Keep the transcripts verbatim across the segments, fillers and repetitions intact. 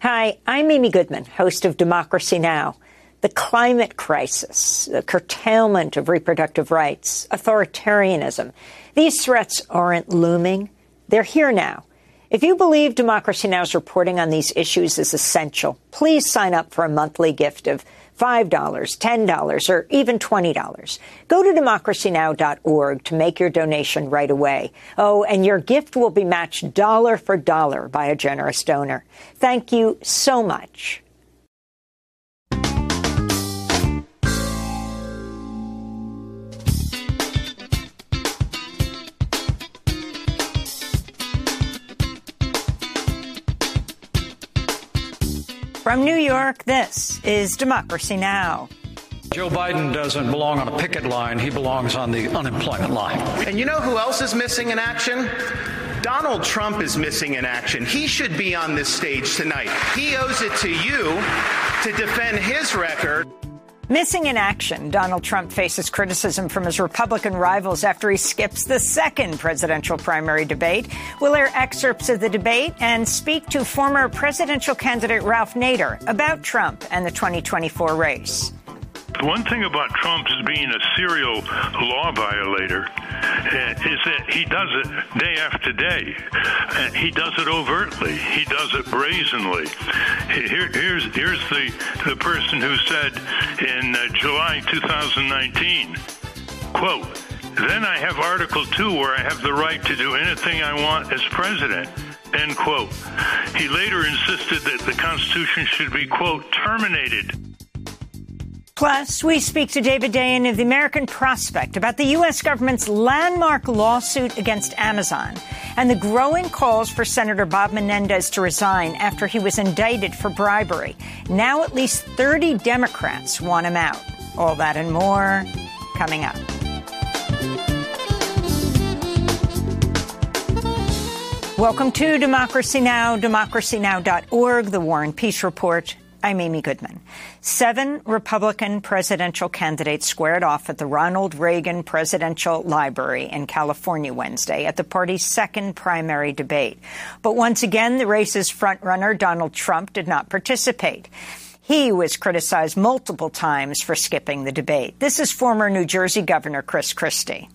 Hi, I'm Amy Goodman, host of Democracy Now! The climate crisis, the curtailment of reproductive rights, authoritarianism, these threats aren't looming. They're here now. If you believe Democracy Now!'s reporting on these issues is essential, please sign up for a monthly gift of five dollars, ten dollars, or even twenty dollars. Go to democracy now dot org to make your donation right away. Oh, and your gift will be matched dollar for dollar by a generous donor. Thank you so much. From New York, this is Democracy Now! Joe Biden doesn't belong on a picket line. He belongs on the unemployment line. And you know who else is missing in action? Donald Trump is missing in action. He should be on this stage tonight. He owes it to you to defend his record. Missing in action, Donald Trump faces criticism from his Republican rivals after he skips the second presidential primary debate. We'll air excerpts of the debate and speak to former presidential candidate Ralph Nader about Trump and the twenty twenty-four race. One thing about Trump's being a serial law violator uh, is that he does it day after day. Uh, he does it overtly. He does it brazenly. Here, here's here's the, the person who said in uh, July two thousand nineteen, quote, "Then I have Article two where I have the right to do anything I want as president," end quote. He later insisted that the Constitution should be, quote, "terminated." Plus, we speak to David Dayen of The American Prospect about the U S government's landmark lawsuit against Amazon and the growing calls for Senator Bob Menendez to resign after he was indicted for bribery. Now at least thirty Democrats want him out. All that and more coming up. Welcome to Democracy Now!, democracy now dot org, The War and Peace Report. I'm Amy Goodman. Seven Republican presidential candidates squared off at the Ronald Reagan Presidential Library in California Wednesday at the party's second primary debate. But once again, the race's frontrunner, Donald Trump, did not participate. He was criticized multiple times for skipping the debate. This is former New Jersey Governor Chris Christie.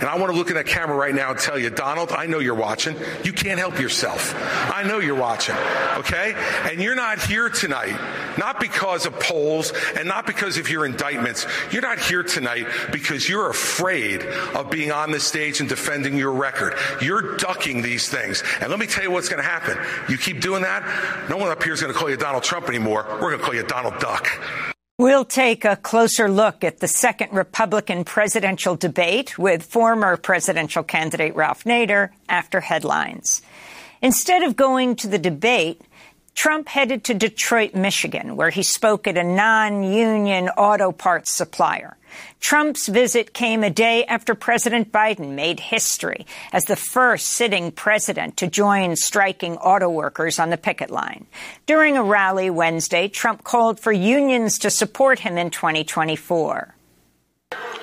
And I want to look at that camera right now and tell you, Donald, I know you're watching. You can't help yourself. I know you're watching, okay? And you're not here tonight, not because of polls and not because of your indictments. You're not here tonight because you're afraid of being on this stage and defending your record. You're ducking these things. And let me tell you what's going to happen. You keep doing that, no one up here is going to call you Donald Trump anymore. We're going to call you Donald Duck. We'll take a closer look at the second Republican presidential debate with former presidential candidate Ralph Nader after headlines. Instead of going to the debate, Trump headed to Detroit, Michigan, where he spoke at a non-union auto parts supplier. Trump's visit came a day after President Biden made history as the first sitting president to join striking auto workers on the picket line. During a rally Wednesday, Trump called for unions to support him in twenty twenty-four.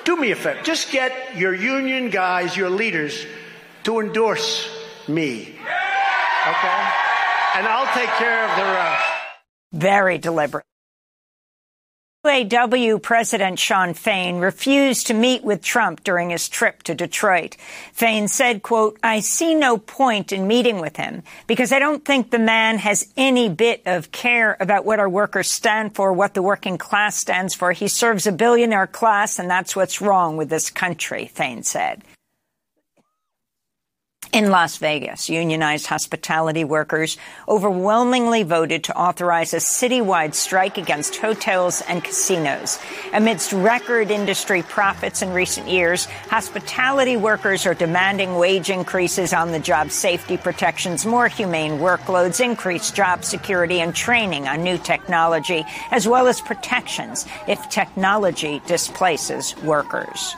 Do me a favor. Just get your union guys, your leaders, to endorse me. Okay? And I'll take care of the rest. Very deliberate. U A W President Shawn Fain refused to meet with Trump during his trip to Detroit. Fain said, quote, "I see no point in meeting with him because I don't think the man has any bit of care about what our workers stand for, what the working class stands for. He serves a billionaire class, and that's what's wrong with this country," Fain said. In Las Vegas, unionized hospitality workers overwhelmingly voted to authorize a citywide strike against hotels and casinos. Amidst record industry profits in recent years, hospitality workers are demanding wage increases, on-the-job safety protections, more humane workloads, increased job security and training on new technology, as well as protections if technology displaces workers.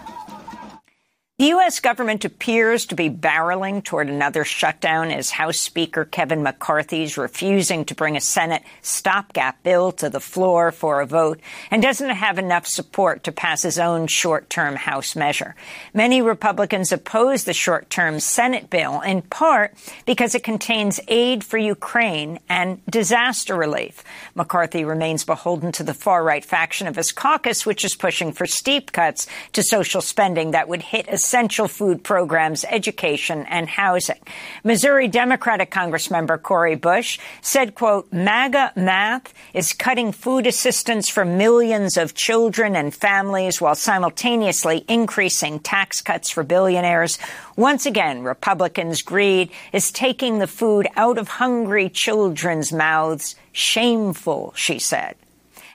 The U S government appears to be barreling toward another shutdown as House Speaker Kevin McCarthy's refusing to bring a Senate stopgap bill to the floor for a vote and doesn't have enough support to pass his own short-term House measure. Many Republicans oppose the short-term Senate bill, in part because it contains aid for Ukraine and disaster relief. McCarthy remains beholden to the far-right faction of his caucus, which is pushing for steep cuts to social spending that would hit a essential food programs, education and housing. Missouri Democratic Congressmember Cori Bush said, quote, MAGA math is cutting food assistance for millions of children and families while simultaneously increasing tax cuts for billionaires. Once again, Republicans' greed is taking the food out of hungry children's mouths. Shameful, she said.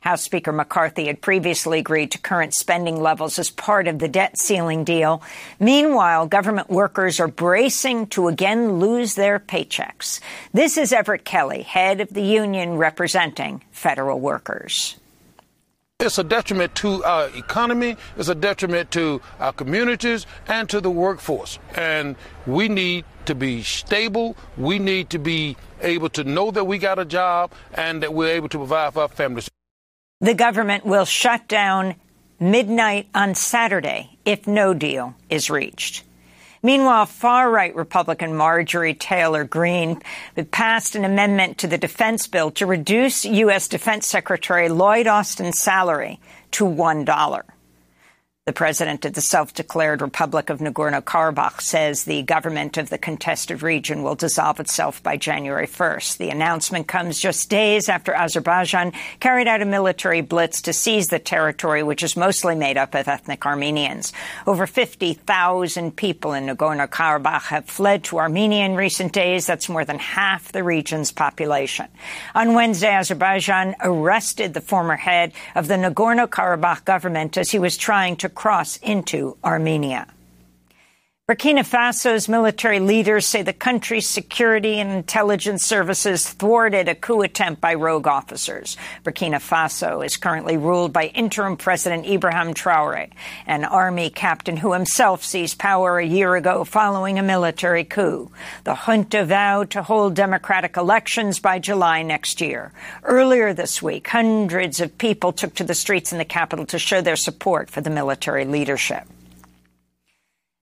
House Speaker McCarthy had previously agreed to current spending levels as part of the debt ceiling deal. Meanwhile, government workers are bracing to again lose their paychecks. This is Everett Kelly, head of the union representing federal workers. It's a detriment to our economy, it's a detriment to our communities and to the workforce. And we need to be stable, we need to be able to know that we got a job and that we're able to provide for our families. The government will shut down midnight on Saturday if no deal is reached. Meanwhile, far-right Republican Marjorie Taylor Greene passed an amendment to the defense bill to reduce U S. Defense Secretary Lloyd Austin's salary to one dollar. The president of the self-declared Republic of Nagorno-Karabakh says the government of the contested region will dissolve itself by January first. The announcement comes just days after Azerbaijan carried out a military blitz to seize the territory, which is mostly made up of ethnic Armenians. Over fifty thousand people in Nagorno-Karabakh have fled to Armenia in recent days. That's more than half the region's population. On Wednesday, Azerbaijan arrested the former head of the Nagorno-Karabakh government as he was trying to cross into Armenia. Burkina Faso's military leaders say the country's security and intelligence services thwarted a coup attempt by rogue officers. Burkina Faso is currently ruled by interim president Ibrahim Traoré, an army captain who himself seized power a year ago following a military coup. The junta vowed to hold democratic elections by July next year. Earlier this week, hundreds of people took to the streets in the capital to show their support for the military leadership.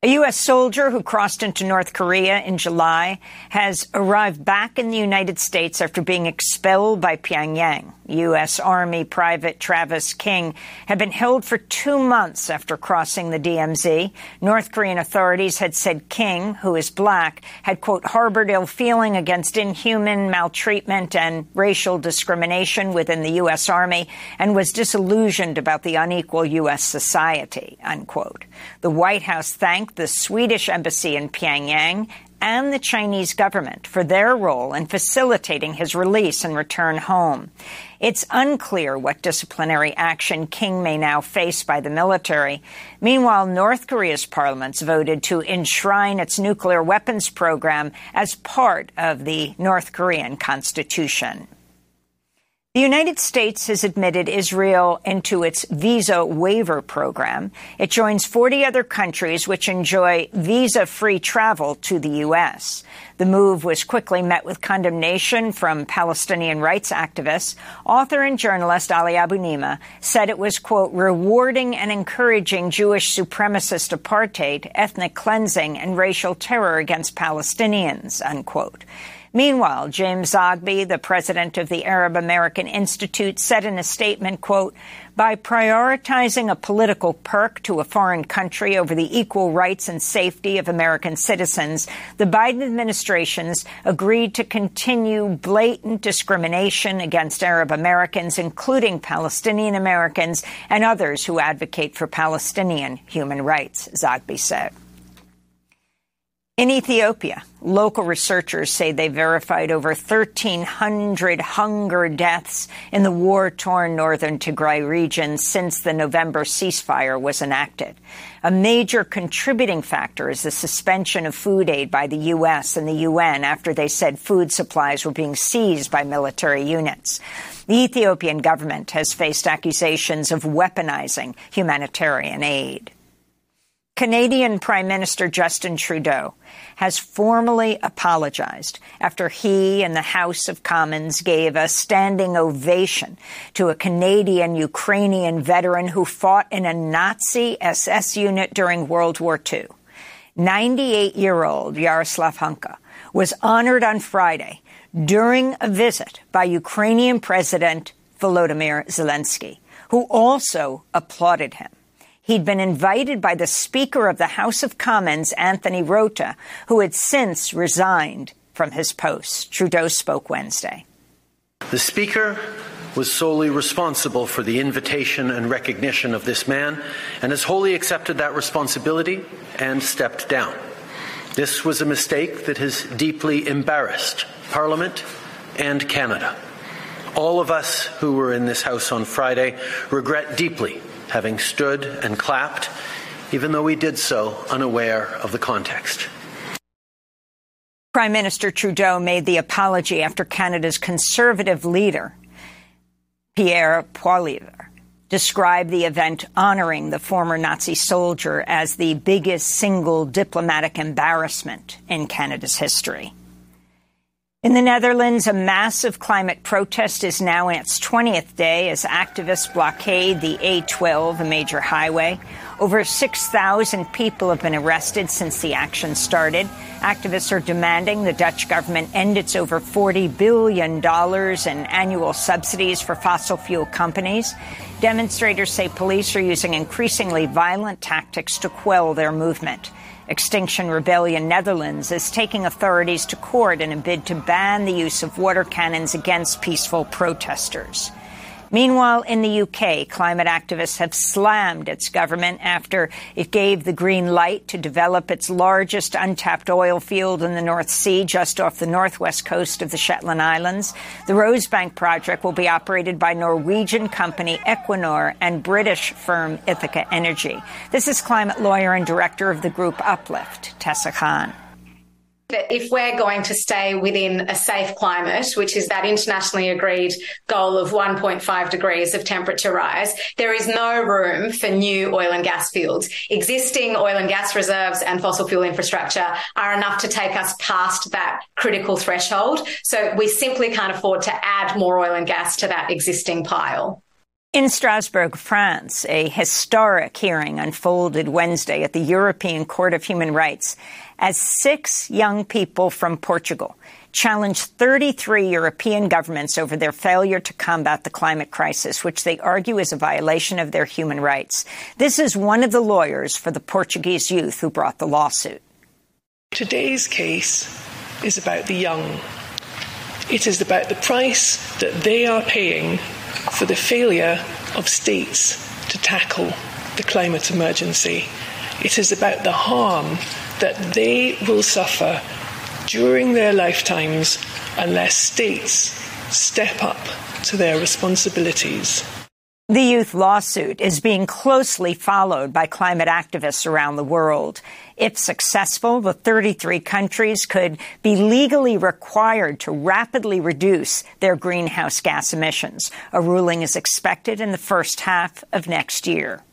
A U S soldier who crossed into North Korea in July has arrived back in the United States after being expelled by Pyongyang. U S. Army Private Travis King had been held for two months after crossing the D M Z. North Korean authorities had said King, who is black, had, quote, harbored ill feeling against inhuman maltreatment and racial discrimination within the U S. Army and was disillusioned about the unequal U S society, unquote. The White House thanked the Swedish embassy in Pyongyang and the Chinese government for their role in facilitating his release and return home. It's unclear what disciplinary action King may now face by the military. Meanwhile, North Korea's parliament voted to enshrine its nuclear weapons program as part of the North Korean constitution. The United States has admitted Israel into its visa waiver program. It joins forty other countries which enjoy visa-free travel to the U S. The move was quickly met with condemnation from Palestinian rights activists. Author and journalist Ali Abu Nima said it was, quote, rewarding and encouraging Jewish supremacist apartheid, ethnic cleansing, and racial terror against Palestinians, unquote. Meanwhile, James Zogby, the president of the Arab American Institute, said in a statement, quote, by prioritizing a political perk to a foreign country over the equal rights and safety of American citizens, the Biden administration's agreed to continue blatant discrimination against Arab Americans, including Palestinian Americans and others who advocate for Palestinian human rights, Zogby said. In Ethiopia, local researchers say they verified over thirteen hundred hunger deaths in the war-torn northern Tigray region since the November ceasefire was enacted. A major contributing factor is the suspension of food aid by the U S and the U N after they said food supplies were being seized by military units. The Ethiopian government has faced accusations of weaponizing humanitarian aid. Canadian Prime Minister Justin Trudeau has formally apologized after he and the House of Commons gave a standing ovation to a Canadian-Ukrainian veteran who fought in a Nazi S S unit during World War Two. ninety-eight-year-old Yaroslav Hunka was honored on Friday during a visit by Ukrainian President Volodymyr Zelensky, who also applauded him. He'd been invited by the Speaker of the House of Commons, Anthony Rota, who had since resigned from his post. Trudeau spoke Wednesday. The Speaker was solely responsible for the invitation and recognition of this man and has wholly accepted that responsibility and stepped down. This was a mistake that has deeply embarrassed Parliament and Canada. All of us who were in this House on Friday regret deeply having stood and clapped, even though we did so unaware of the context. Prime Minister Trudeau made the apology after Canada's Conservative leader, Pierre Poilievre, described the event honoring the former Nazi soldier as the biggest single diplomatic embarrassment in Canada's history. In the Netherlands, a massive climate protest is now in its twentieth day as activists blockade the A twelve, a major highway. Over six thousand people have been arrested since the action started. Activists are demanding the Dutch government end its over forty billion dollars in annual subsidies for fossil fuel companies. Demonstrators say police are using increasingly violent tactics to quell their movement. Extinction Rebellion Netherlands is taking authorities to court in a bid to ban the use of water cannons against peaceful protesters. Meanwhile, in the U K, climate activists have slammed its government after it gave the green light to develop its largest untapped oil field in the North Sea, just off the northwest coast of the Shetland Islands. The Rosebank project will be operated by Norwegian company Equinor and British firm Ithaca Energy. This is climate lawyer and director of the group Uplift, Tessa Khan. If we're going to stay within a safe climate, which is that internationally agreed goal of one point five degrees of temperature rise, there is no room for new oil and gas fields. Existing oil and gas reserves and fossil fuel infrastructure are enough to take us past that critical threshold. So we simply can't afford to add more oil and gas to that existing pile. In Strasbourg, France, a historic hearing unfolded Wednesday at the European Court of Human Rights as six young people from Portugal challenged thirty-three European governments over their failure to combat the climate crisis, which they argue is a violation of their human rights. This is one of the lawyers for the Portuguese youth who brought the lawsuit. Today's case is about the young. It is about the price that they are paying for the failure of states to tackle the climate emergency. It is about the harm that they will suffer during their lifetimes unless states step up to their responsibilities. The youth lawsuit is being closely followed by climate activists around the world. If successful, the thirty-three countries could be legally required to rapidly reduce their greenhouse gas emissions. A ruling is expected in the first half of next year.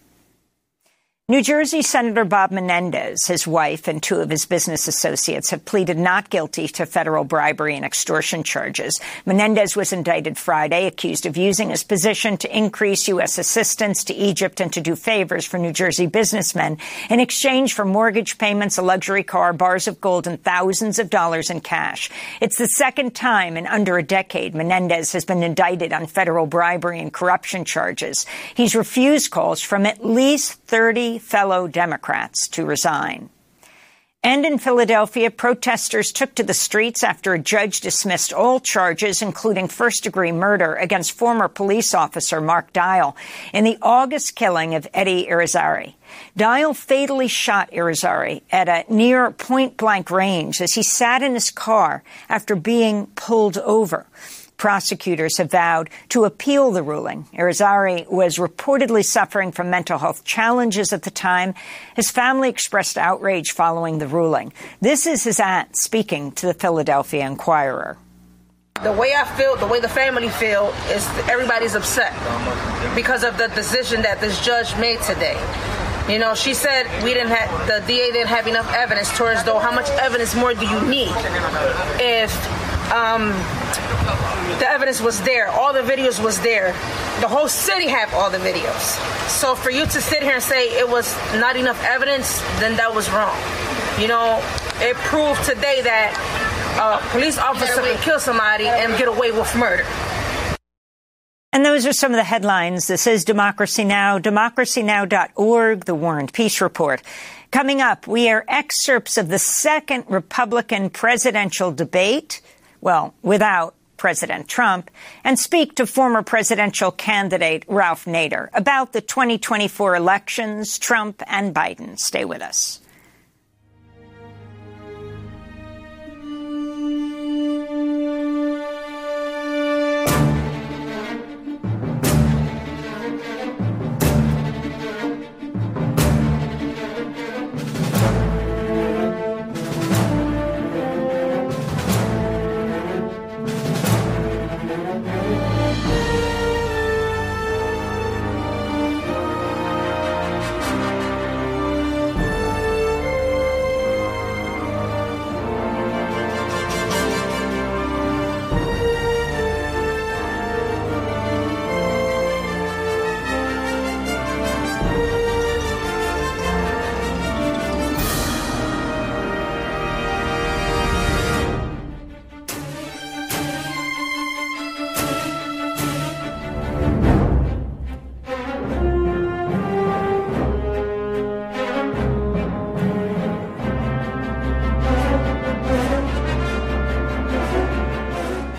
New Jersey Senator Bob Menendez, his wife, and two of his business associates have pleaded not guilty to federal bribery and extortion charges. Menendez was indicted Friday, accused of using his position to increase U S assistance to Egypt and to do favors for New Jersey businessmen in exchange for mortgage payments, a luxury car, bars of gold, and thousands of dollars in cash. It's the second time in under a decade Menendez has been indicted on federal bribery and corruption charges. He's refused calls from at least thirty fellow Democrats to resign. And in Philadelphia, protesters took to the streets after a judge dismissed all charges, including first-degree murder, against former police officer Mark Dial in the August killing of Eddie Irizarry. Dial fatally shot Irizarry at a near point-blank range as he sat in his car after being pulled over. Prosecutors have vowed to appeal the ruling. Irizarry was reportedly suffering from mental health challenges at the time. His family expressed outrage following the ruling. This is his aunt speaking to the Philadelphia Inquirer. The way I feel, the way the family feel, is everybody's upset because of the decision that this judge made today. You know, she said we didn't have, the D A didn't have enough evidence. Torres, though, how much evidence more do you need? If um, the evidence was there, all the videos was there, the whole city had all the videos. So for you to sit here and say it was not enough evidence, then that was wrong. You know, it proved today that a police officer can kill somebody and get away with murder. And those are some of the headlines. This is Democracy Now!, democracy now dot org, The War and Peace Report. Coming up, we are excerpts of the second Republican presidential debate, well, without President Trump, and speak to former presidential candidate Ralph Nader about the twenty twenty-four elections, Trump and Biden. Stay with us.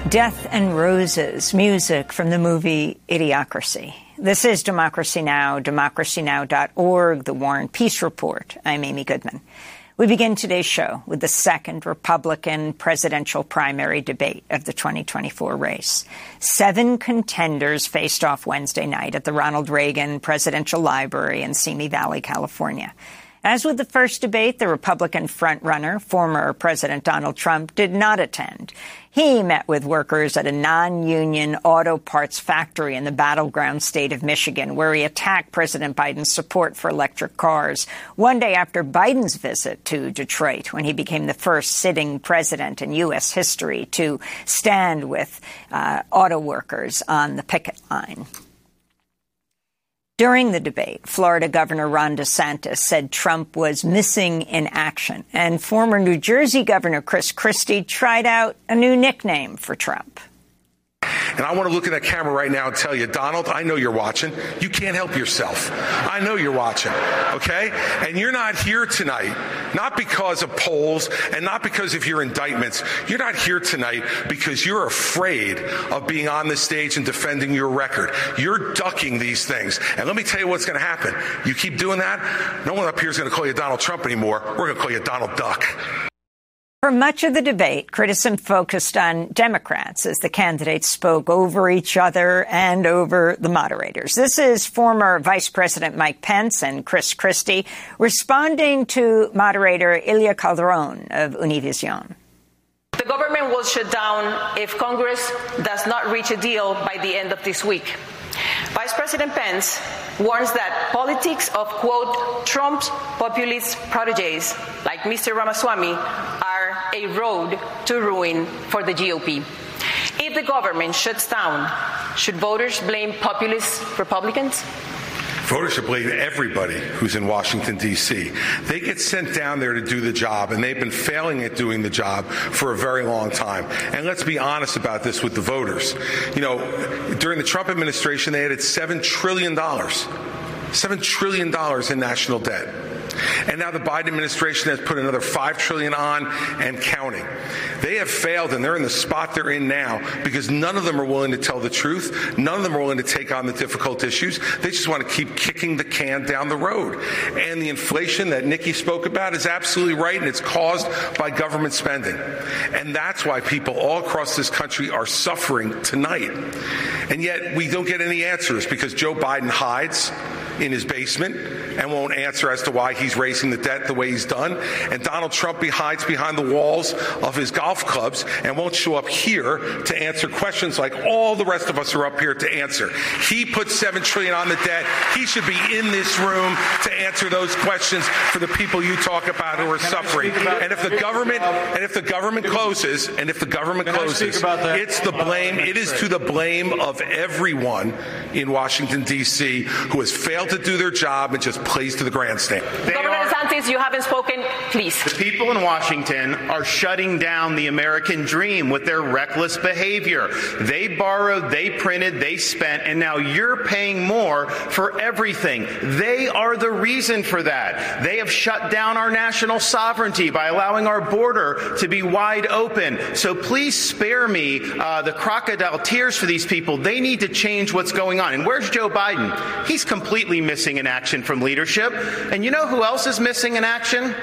Death and Roses, music from the movie Idiocracy. This is Democracy Now!, democracy now dot org, The War and Peace Report. I'm Amy Goodman. We begin today's show with the second Republican presidential primary debate of the twenty twenty-four race. Seven contenders faced off Wednesday night at the Ronald Reagan Presidential Library in Simi Valley, California. As with the first debate, the Republican frontrunner, former President Donald Trump, did not attend. He met with workers at a non-union auto parts factory in the battleground state of Michigan, where he attacked President Biden's support for electric cars, one day after Biden's visit to Detroit, when he became the first sitting president in U S history to stand with uh, auto workers on the picket line. During the debate, Florida Governor Ron DeSantis said Trump was missing in action, and former New Jersey Governor Chris Christie tried out a new nickname for Trump. And I want to look at that camera right now and tell you, Donald, I know you're watching. You can't help yourself. I know you're watching, okay? And you're not here tonight, not because of polls and not because of your indictments. You're not here tonight because you're afraid of being on this stage and defending your record. You're ducking these things. And let me tell you what's going to happen. You keep doing that, no one up here is going to call you Donald Trump anymore. We're going to call you Donald Duck. For much of the debate, criticism focused on Democrats as the candidates spoke over each other and over the moderators. This is former Vice President Mike Pence and Chris Christie responding to moderator Elia Calderon of Univision. The government will shut down if Congress does not reach a deal by the end of this week. Vice President Pence warns that politics of, quote, Trump's populist proteges, like Mister Ramaswamy, are a road to ruin for the G O P. If the government shuts down, should voters blame populist Republicans? Voters should blame everybody who's in Washington, D C. They get sent down there to do the job, and they've been failing at doing the job for a very long time. And let's be honest about this with the voters. You know, during the Trump administration, they added seven trillion dollars, seven trillion dollars in national debt. And now the Biden administration has put another five trillion dollars on and counting. They have failed, and they're in the spot they're in now because none of them are willing to tell the truth. None of them are willing to take on the difficult issues. They just want to keep kicking the can down the road. And the inflation that Nikki spoke about is absolutely right, and it's caused by government spending. And that's why people all across this country are suffering tonight. And yet we don't get any answers because Joe Biden hides in his basement and won't answer as to why he's raising the debt the way he's done. And Donald Trump hides behind the walls of his golf clubs and won't show up here to answer questions like all the rest of us are up here to answer. He put seven trillion dollars on the debt. He should be in this room to answer those questions for the people you talk about who are suffering. And if the government and if the government closes, and if the government closes, it's the blame. It is to the blame of everyone in Washington, D C who has failed to do their job and just plays to the grandstand. Governor DeSantis, you haven't spoken. Please. The people in Washington are shutting down the American dream with their reckless behavior. They borrowed, they printed, they spent, and now you're paying more for everything. They are the reason for that. They have shut down our national sovereignty by allowing our border to be wide open. So please spare me uh, the crocodile tears for these people. They need to change what's going on. And where's Joe Biden? He's completely missing in action from leadership. And you know who else is missing in action?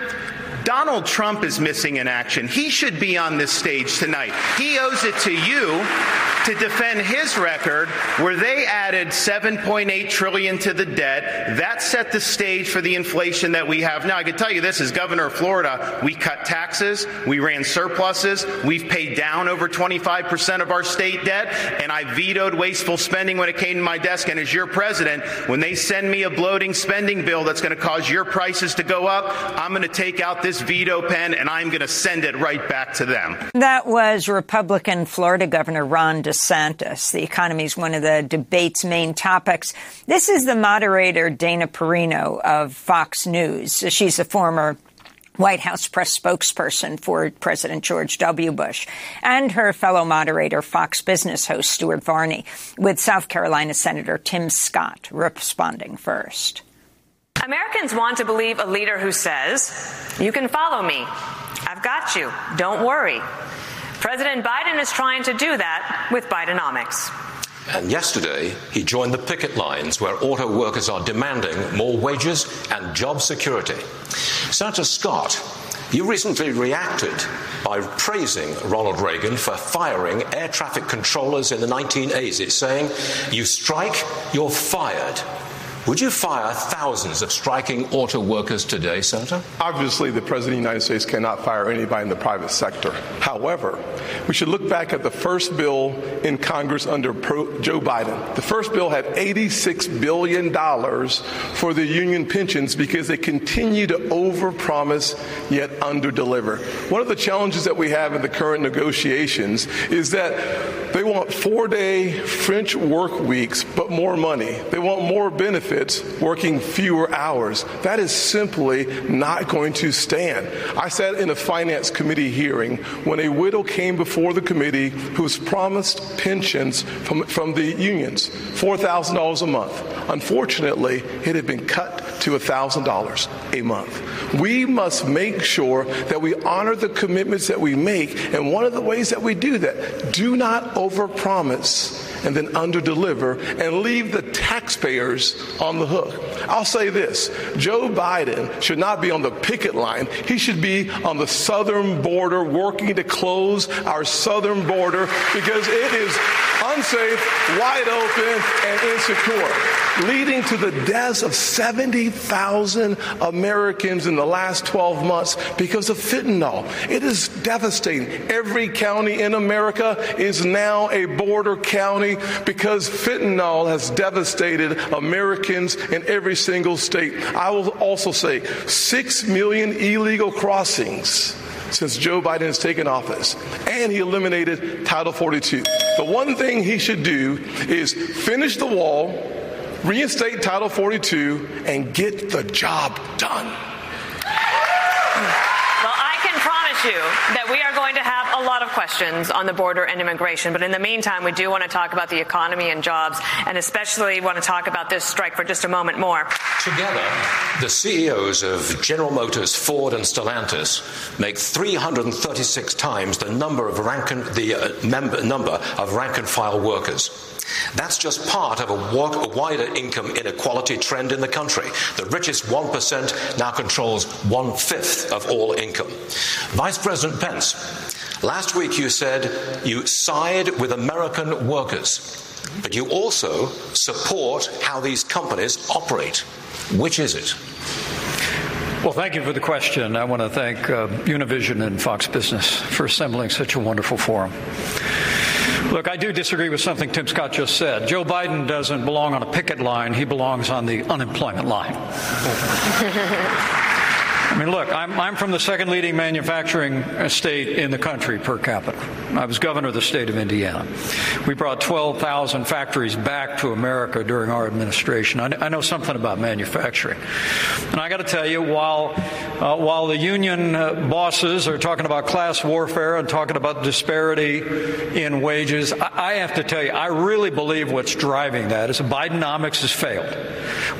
Donald Trump is missing in action. He should be on this stage tonight. He owes it to you to defend his record, where they added seven point eight trillion dollars to the debt. That set the stage for the inflation that we have now. I can tell you this, as governor of Florida, we cut taxes, we ran surpluses, we've paid down over twenty-five percent of our state debt, and I vetoed wasteful spending when it came to my desk. And as your president, when they send me a bloating spending bill that's going to cause your prices to go up, I'm going to take out this veto pen and I'm going to send it right back to them. That was Republican Florida Governor Ron DeSantis. DeSantis. The economy is one of the debate's main topics. This is the moderator, Dana Perino of Fox News. She's a former White House press spokesperson for President George W. Bush, and her fellow moderator, Fox Business host Stuart Varney, with South Carolina Senator Tim Scott responding first. Americans want to believe a leader who says, "You can follow me. I've got you. Don't worry." President Biden is trying to do that with Bidenomics. And yesterday, he joined the picket lines where auto workers are demanding more wages and job security. Senator Scott, you recently reacted by praising Ronald Reagan for firing air traffic controllers in the nineteen eighties, saying, "You strike, you're fired." Would you fire thousands of striking auto workers today, Senator? Obviously, the President of the United States cannot fire anybody in the private sector. However, we should look back at the first bill in Congress under Joe Biden. The first bill had eighty-six billion dollars for the union pensions because they continue to overpromise yet underdeliver. One of the challenges that we have in the current negotiations is that they want four-day French work weeks, but more money. They want more benefits, working fewer hours. That is simply not going to stand. I sat in a finance committee hearing when a widow came before the committee who was promised pensions from, from the unions, four thousand dollars a month. Unfortunately, it had been cut to one thousand dollars a month. We must make sure that we honor the commitments that we make, and one of the ways that we do that, do not overpromise and then underdeliver and leave the taxpayers on the hook. I'll say this, Joe Biden should not be on the picket line. He should be on the southern border working to close our southern border because it is unsafe, wide open, and insecure, leading to the deaths of seventy thousand Americans in the last twelve months because of fentanyl. It is devastating. Every county in America is now a border county because fentanyl has devastated Americans in every single state. I will also say six million illegal crossings since Joe Biden has taken office, and he eliminated Title forty-two. The one thing he should do is finish the wall, reinstate Title forty-two, and get the job done. Well, I can promise you that we are going to have a lot of questions on the border and immigration, but in the meantime, we do want to talk about the economy and jobs, and especially want to talk about this strike for just a moment more. Together, the C E Os of General Motors, Ford, and Stellantis make three hundred thirty-six times the number of rank and the uh, member, number of rank and file workers. That's just part of a, walk, a wider income inequality trend in the country. The richest one percent now controls one-fifth of all income. Vice President Pence, last week you said you side with American workers, but you also support how these companies operate. Which is it? Well, thank you for the question. I want to thank uh, Univision and Fox Business for assembling such a wonderful forum. Look, I do disagree with something Tim Scott just said. Joe Biden doesn't belong on a picket line. He belongs on the unemployment line. I mean, look, I'm, I'm from the second leading manufacturing state in the country per capita. I was governor of the state of Indiana. We brought twelve thousand factories back to America during our administration. I, I know something about manufacturing. And I got to tell you, while uh, while the union uh, bosses are talking about class warfare and talking about disparity in wages, I, I have to tell you, I really believe what's driving that is Bidenomics has failed.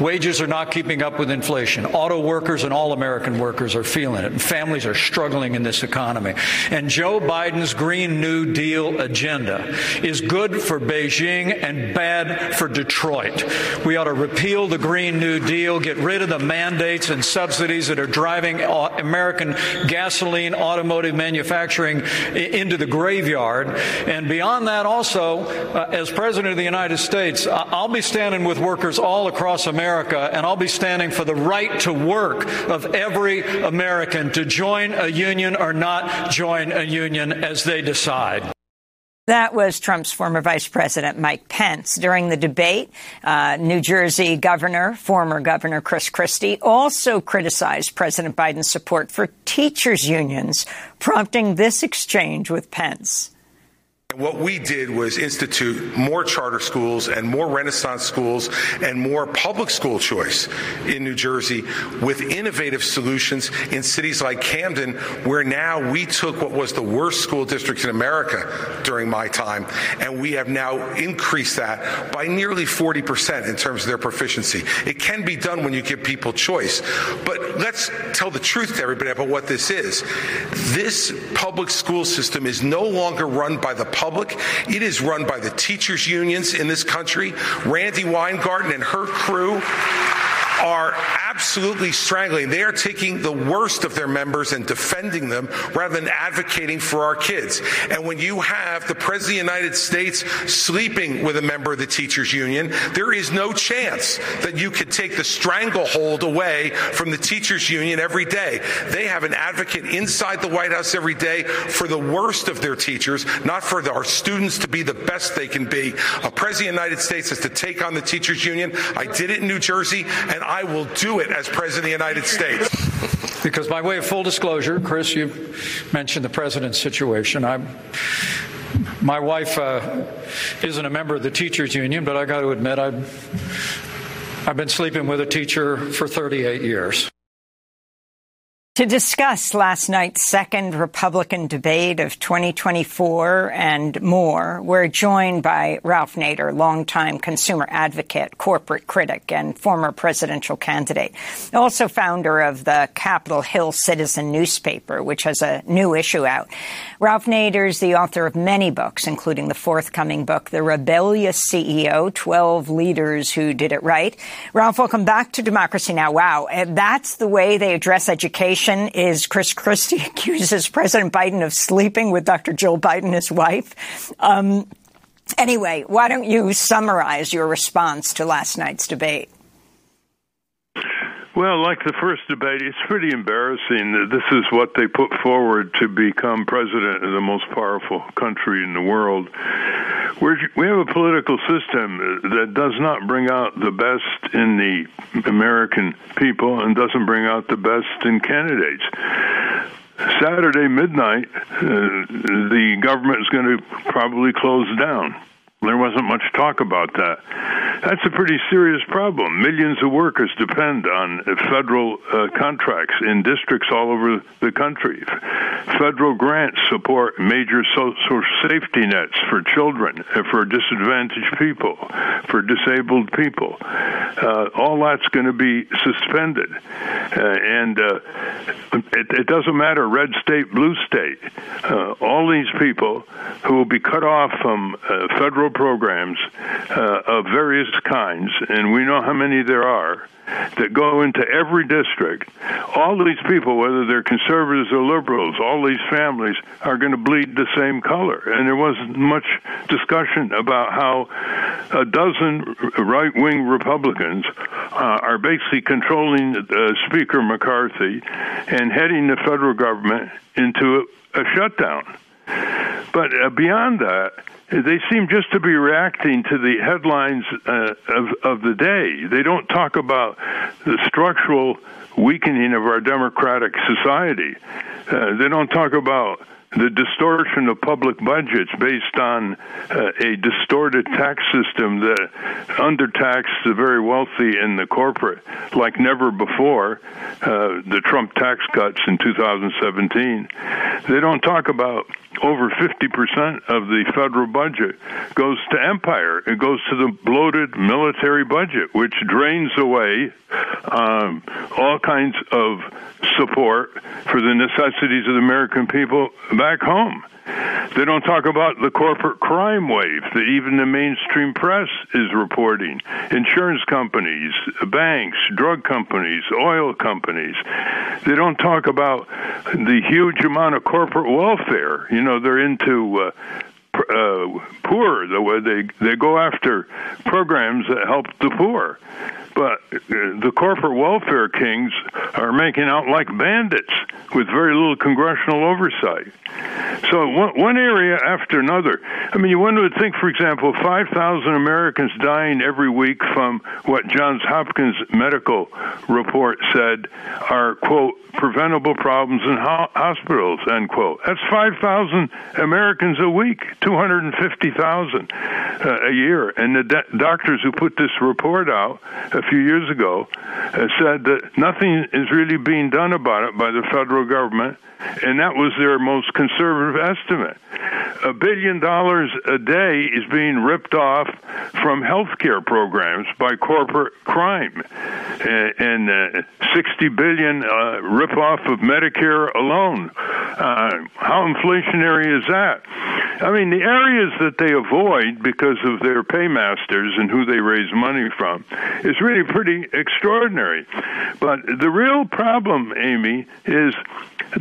Wages are not keeping up with inflation. Auto workers and all American workers. Workers are feeling it, and families are struggling in this economy. And Joe Biden's Green New Deal agenda is good for Beijing and bad for Detroit. We ought to repeal the Green New Deal, get rid of the mandates and subsidies that are driving American gasoline, automotive manufacturing into the graveyard. And beyond that, also, uh, as President of the United States, I'll be standing with workers all across America, and I'll be standing for the right to work of every American to join a union or not join a union as they decide. That was Trump's former Vice President Mike Pence. During the debate, uh, New Jersey Governor, former Governor Chris Christie, also criticized President Biden's support for teachers' unions, prompting this exchange with Pence. What we did was institute more charter schools and more Renaissance schools and more public school choice in New Jersey with innovative solutions in cities like Camden, where now we took what was the worst school district in America during my time, and we have now increased that by nearly forty percent in terms of their proficiency. It can be done when you give people choice. But let's tell the truth to everybody about what this is. This public school system is no longer run by the public. Public. It is run by the teachers' unions in this country. Randy Weingarten and her crew are absolutely strangling. They are taking the worst of their members and defending them rather than advocating for our kids. And when you have the President of the United States sleeping with a member of the teachers union, there is no chance that you could take the stranglehold away from the teachers union every day. They have an advocate inside the White House every day for the worst of their teachers, not for the, our students to be the best they can be. A President of the United States has to take on the teachers union. I did it in New Jersey, and I will do it as President of the United States. Because by way of full disclosure, Chris, you mentioned the president's situation. I'm, my wife uh, isn't a member of the teachers union, but I got to admit, I've, I've been sleeping with a teacher for thirty-eight years. To discuss last night's second Republican debate of twenty twenty-four and more, we're joined by Ralph Nader, longtime consumer advocate, corporate critic, and former presidential candidate. Also founder of the Capitol Hill Citizen newspaper, which has a new issue out. Ralph Nader is the author of many books, including the forthcoming book, The Rebellious C E O, twelve Leaders Who Did It Right. Ralph, welcome back to Democracy Now! Wow, that's the way they address education. Is Chris Christie accuses President Biden of sleeping with Doctor Jill Biden, his wife. Um, anyway, why don't you summarize your response to last night's debate? Well, like the first debate, it's pretty embarrassing that this is what they put forward to become president of the most powerful country in the world. We're, we have a political system that does not bring out the best in the American people and doesn't bring out the best in candidates. Saturday midnight, uh, the government is going to probably close down. There wasn't much talk about that. That's a pretty serious problem. Millions of workers depend on federal uh, contracts in districts all over the country. Federal grants support major social safety nets for children, for disadvantaged people, for disabled people. Uh, all that's going to be suspended. Uh, and uh, it, it doesn't matter, red state, blue state. Uh, all these people who will be cut off from uh, federal programs uh, of various various kinds, and we know how many there are, that go into every district, all these people, whether they're conservatives or liberals, all these families are going to bleed the same color. And there wasn't much discussion about how a dozen right-wing Republicans uh, are basically controlling uh, Speaker McCarthy and heading the federal government into a, a shutdown. But uh, beyond that, they seem just to be reacting to the headlines uh, of, of the day. They don't talk about the structural weakening of our democratic society. Uh, they don't talk about the distortion of public budgets based on uh, a distorted tax system that undertaxed the very wealthy and the corporate like never before, uh, the Trump tax cuts in two thousand seventeen. They don't talk about over fifty percent of the federal budget goes to empire. It goes to the bloated military budget, which drains away um, all kinds of support for the necessities of the American people back home. They don't talk about the corporate crime wave that even the mainstream press is reporting. Insurance companies, banks, drug companies, oil companies. They don't talk about the huge amount of corporate welfare. You know, they're into uh, Uh, poor, the way they they go after programs that help the poor, but uh, the corporate welfare kings are making out like bandits with very little congressional oversight. So one, one area after another. I mean, one would think, for example, five thousand Americans dying every week from what Johns Hopkins medical report said are, quote, preventable problems in ho- hospitals, end quote. That's five thousand Americans a week. two hundred fifty thousand uh, a year. And the de- doctors who put this report out a few years ago uh, said that nothing is really being done about it by the federal government, and that was their most conservative estimate. A billion dollars a day is being ripped off from health care programs by corporate crime, and, and uh, sixty billion dollars uh, rip-off of Medicare alone. Uh, how inflationary is that? I mean, the areas that they avoid because of their paymasters and who they raise money from is really pretty extraordinary. But the real problem, Amy, is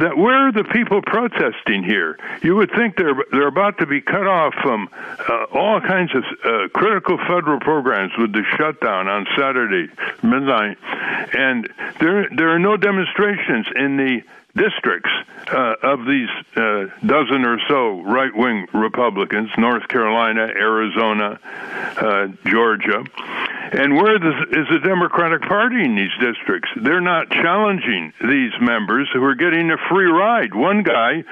that where are the people protesting here? You would think they're they're about to be cut off from uh, all kinds of uh, critical federal programs with the shutdown on Saturday midnight, and there there are no demonstrations in the districts uh, of these uh, dozen or so right-wing Republicans, North Carolina, Arizona, uh, Georgia. And where is the Democratic Party in these districts? They're not challenging these members who are getting a free ride. One guy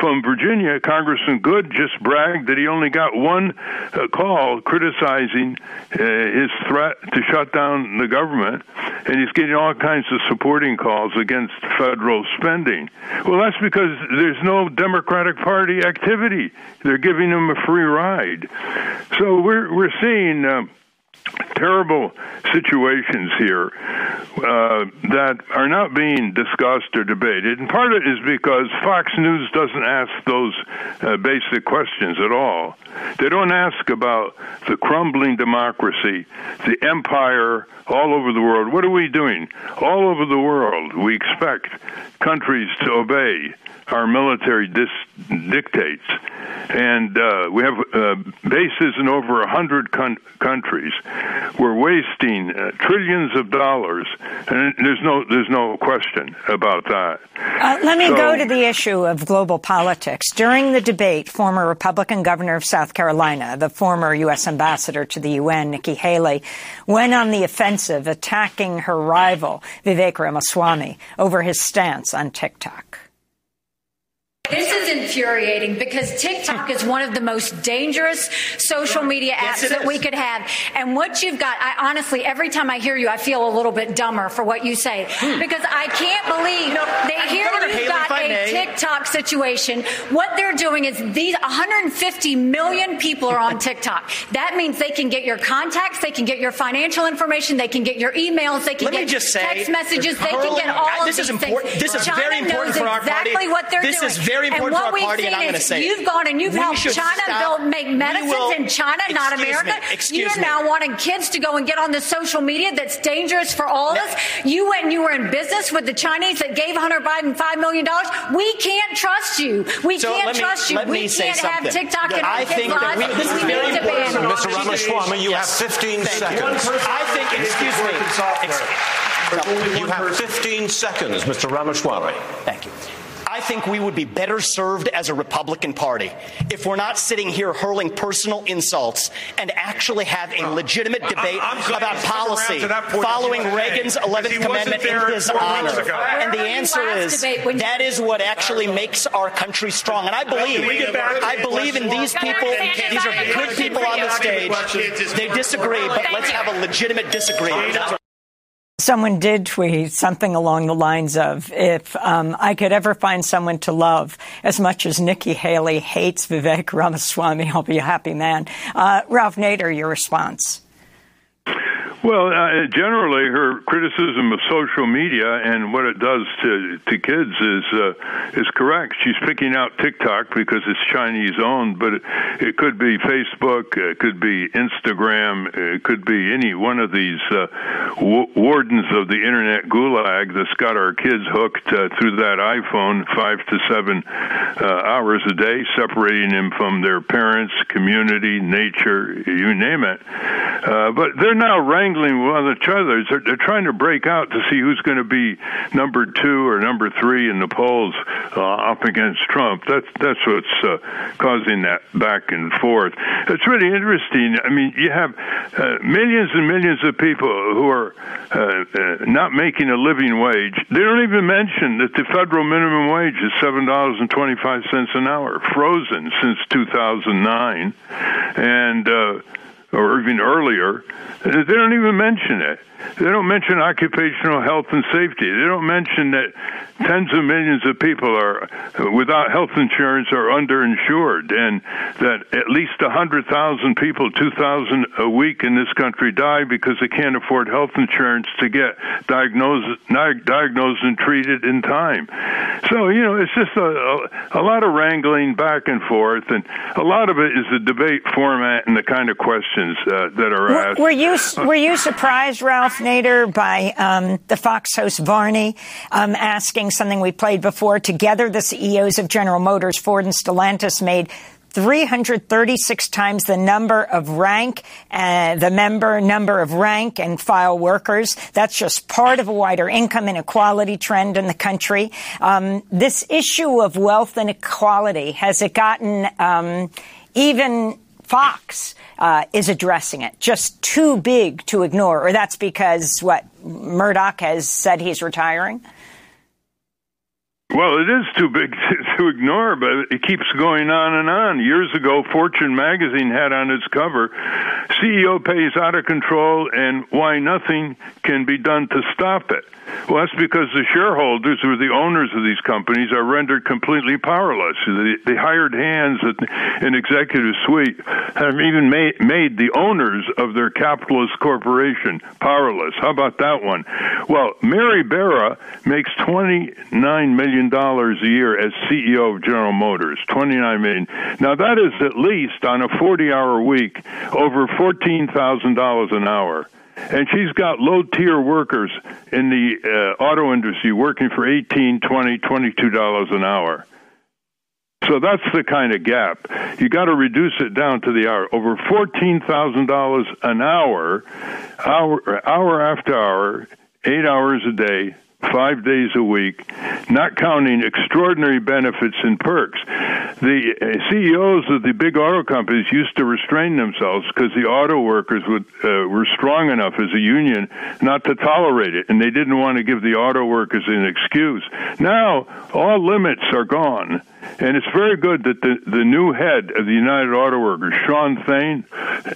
from Virginia, Congressman Good, just bragged that he only got one uh, call criticizing uh, his threat to shut down the government, and he's getting all kinds of supporting calls against federal spending. Well, that's because there's no Democratic Party activity. They're giving them a free ride. So we're we're seeing uh, terrible situations here uh, that are not being discussed or debated. And part of it is because Fox News doesn't ask those uh, basic questions at all. They don't ask about the crumbling democracy, the empire all over the world. What are we doing? All over the world, we expect countries to obey our military dis- dictates. And uh, we have uh, bases in over one hundred con- countries. We're wasting uh, trillions of dollars, and there's no there's no question about that. Uh, let me so, go to the issue of global politics. During the debate, former Republican governor of South Carolina, the former U S ambassador to the U N, Nikki Haley, went on the offensive, attacking her rival, Vivek Ramaswamy, over his stance on TikTok. This is infuriating because TikTok is one of the most dangerous social media apps yes, that is. we could have. And what you've got, I honestly, every time I hear you, I feel a little bit dumber for what you say, hmm. because I can't believe no, that here you've Haley, got a may. TikTok situation. What they're doing is these one hundred fifty million people are on TikTok. That means they can get your contacts, they can get your financial information, they can get your emails, they can Let get text say, messages, they can get all I, this of these is important. Things. This is China very important knows for our exactly party. What they're this doing. Is very very important for our party, and I'm going to say you've gone and you've helped China build, make medicines in China, not America. You're now wanting kids to go and get on the social media that's dangerous for all of us. You went and you were in business with the Chinese that gave Hunter Biden five million dollars. We can't trust you. We can't trust you. We can't have TikTok and our kids' lives. We need to ban them. Mister Ramaswamy, you have fifteen seconds. I think, excuse me. You have fifteen seconds, Mister Ramaswamy. Thank you. I think we would be better served as a Republican Party if we're not sitting here hurling personal insults and actually have a legitimate debate I, I, about policy following Reagan's eleventh Amendment in his honor. And the answer is that is what actually makes our country strong. And I believe, I believe in these people. These are good people on the stage. They disagree, but let's have a legitimate disagreement. Someone did tweet something along the lines of, if um, I could ever find someone to love as much as Nikki Haley hates Vivek Ramaswamy, I'll be a happy man. Uh, Ralph Nader, your response. Well, uh, generally, her criticism of social media and what it does to, to kids is uh, is correct. She's picking out TikTok because it's Chinese-owned, but it, it could be Facebook, it could be Instagram, it could be any one of these uh, w- wardens of the Internet gulag that's got our kids hooked uh, through that iPhone five to seven uh, hours a day, separating them from their parents, community, nature, you name it. Uh, but they're now wrangling with each other. They're, they're trying to break out to see who's going to be number two or number three in the polls uh, up against Trump. That's that's what's uh, causing that back and forth. It's really interesting. I mean, you have uh, millions and millions of people who are uh, uh, not making a living wage. They don't even mention that the federal minimum wage is seven dollars and twenty-five cents an hour, frozen since two thousand nine. And uh or even earlier, they don't even mention it. They don't mention occupational health and safety. They don't mention that tens of millions of people are without health insurance or underinsured, and that at least one hundred thousand people, two thousand a week in this country, die because they can't afford health insurance to get diagnosed, diagnosed and treated in time. So, you know, it's just a, a, a lot of wrangling back and forth, and a lot of it is the debate format and the kind of questions uh, that are were, asked. Were you, were you surprised, Ralph Nader, by um, the Fox host Varney um, asking something we played before? Together, the C E Os of General Motors, Ford and Stellantis made three hundred thirty-six times the number of rank, uh, the member number of rank and file workers. That's just part of a wider income inequality trend in the country. Um, this issue of wealth inequality, has it gotten um, even Fox uh, is addressing it, just too big to ignore? Or that's because, what, Murdoch has said he's retiring? Well, it is too big to, to ignore, but it keeps going on and on. Years ago, Fortune magazine had on its cover, C E O pays out of control and why nothing can be done to stop it. Well, that's because the shareholders, who are the owners of these companies, are rendered completely powerless. The, the hired hands in executive suite have even made, made the owners of their capitalist corporation powerless. How about that one? Well, Mary Barra makes twenty-nine million dollars a year as C E O of General Motors, twenty-nine million dollars. Now, that is at least, on a forty-hour week, over fourteen thousand dollars an hour. And she's got low-tier workers in the uh, auto industry working for eighteen, twenty, twenty-two dollars an hour. So that's the kind of gap. You got to reduce it down to the hour. Over fourteen thousand dollars an hour, hour, hour after hour, eight hours a day, five days a week, not counting extraordinary benefits and perks. The C E Os of the big auto companies used to restrain themselves because the auto workers would, uh, were strong enough as a union not to tolerate it, and they didn't want to give the auto workers an excuse. Now, all limits are gone, and it's very good that the, the new head of the United Auto Workers, Shawn Fain,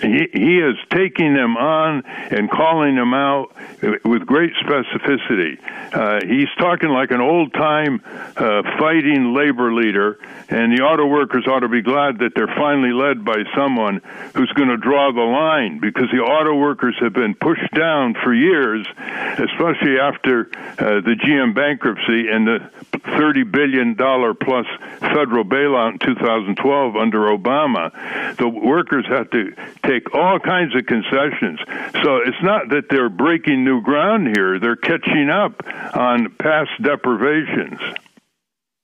he, he is taking them on and calling them out with great specificity. Uh, he's talking like an old-time uh, fighting labor leader, and the auto workers ought to be glad that they're finally led by someone who's going to draw the line, because the auto workers have been pushed down for years, especially after uh, the G M bankruptcy and the thirty billion dollars plus federal bailout in two thousand twelve under Obama. The workers had to take all kinds of concessions. So it's not that they're breaking new ground here. They're catching up on past deprivations.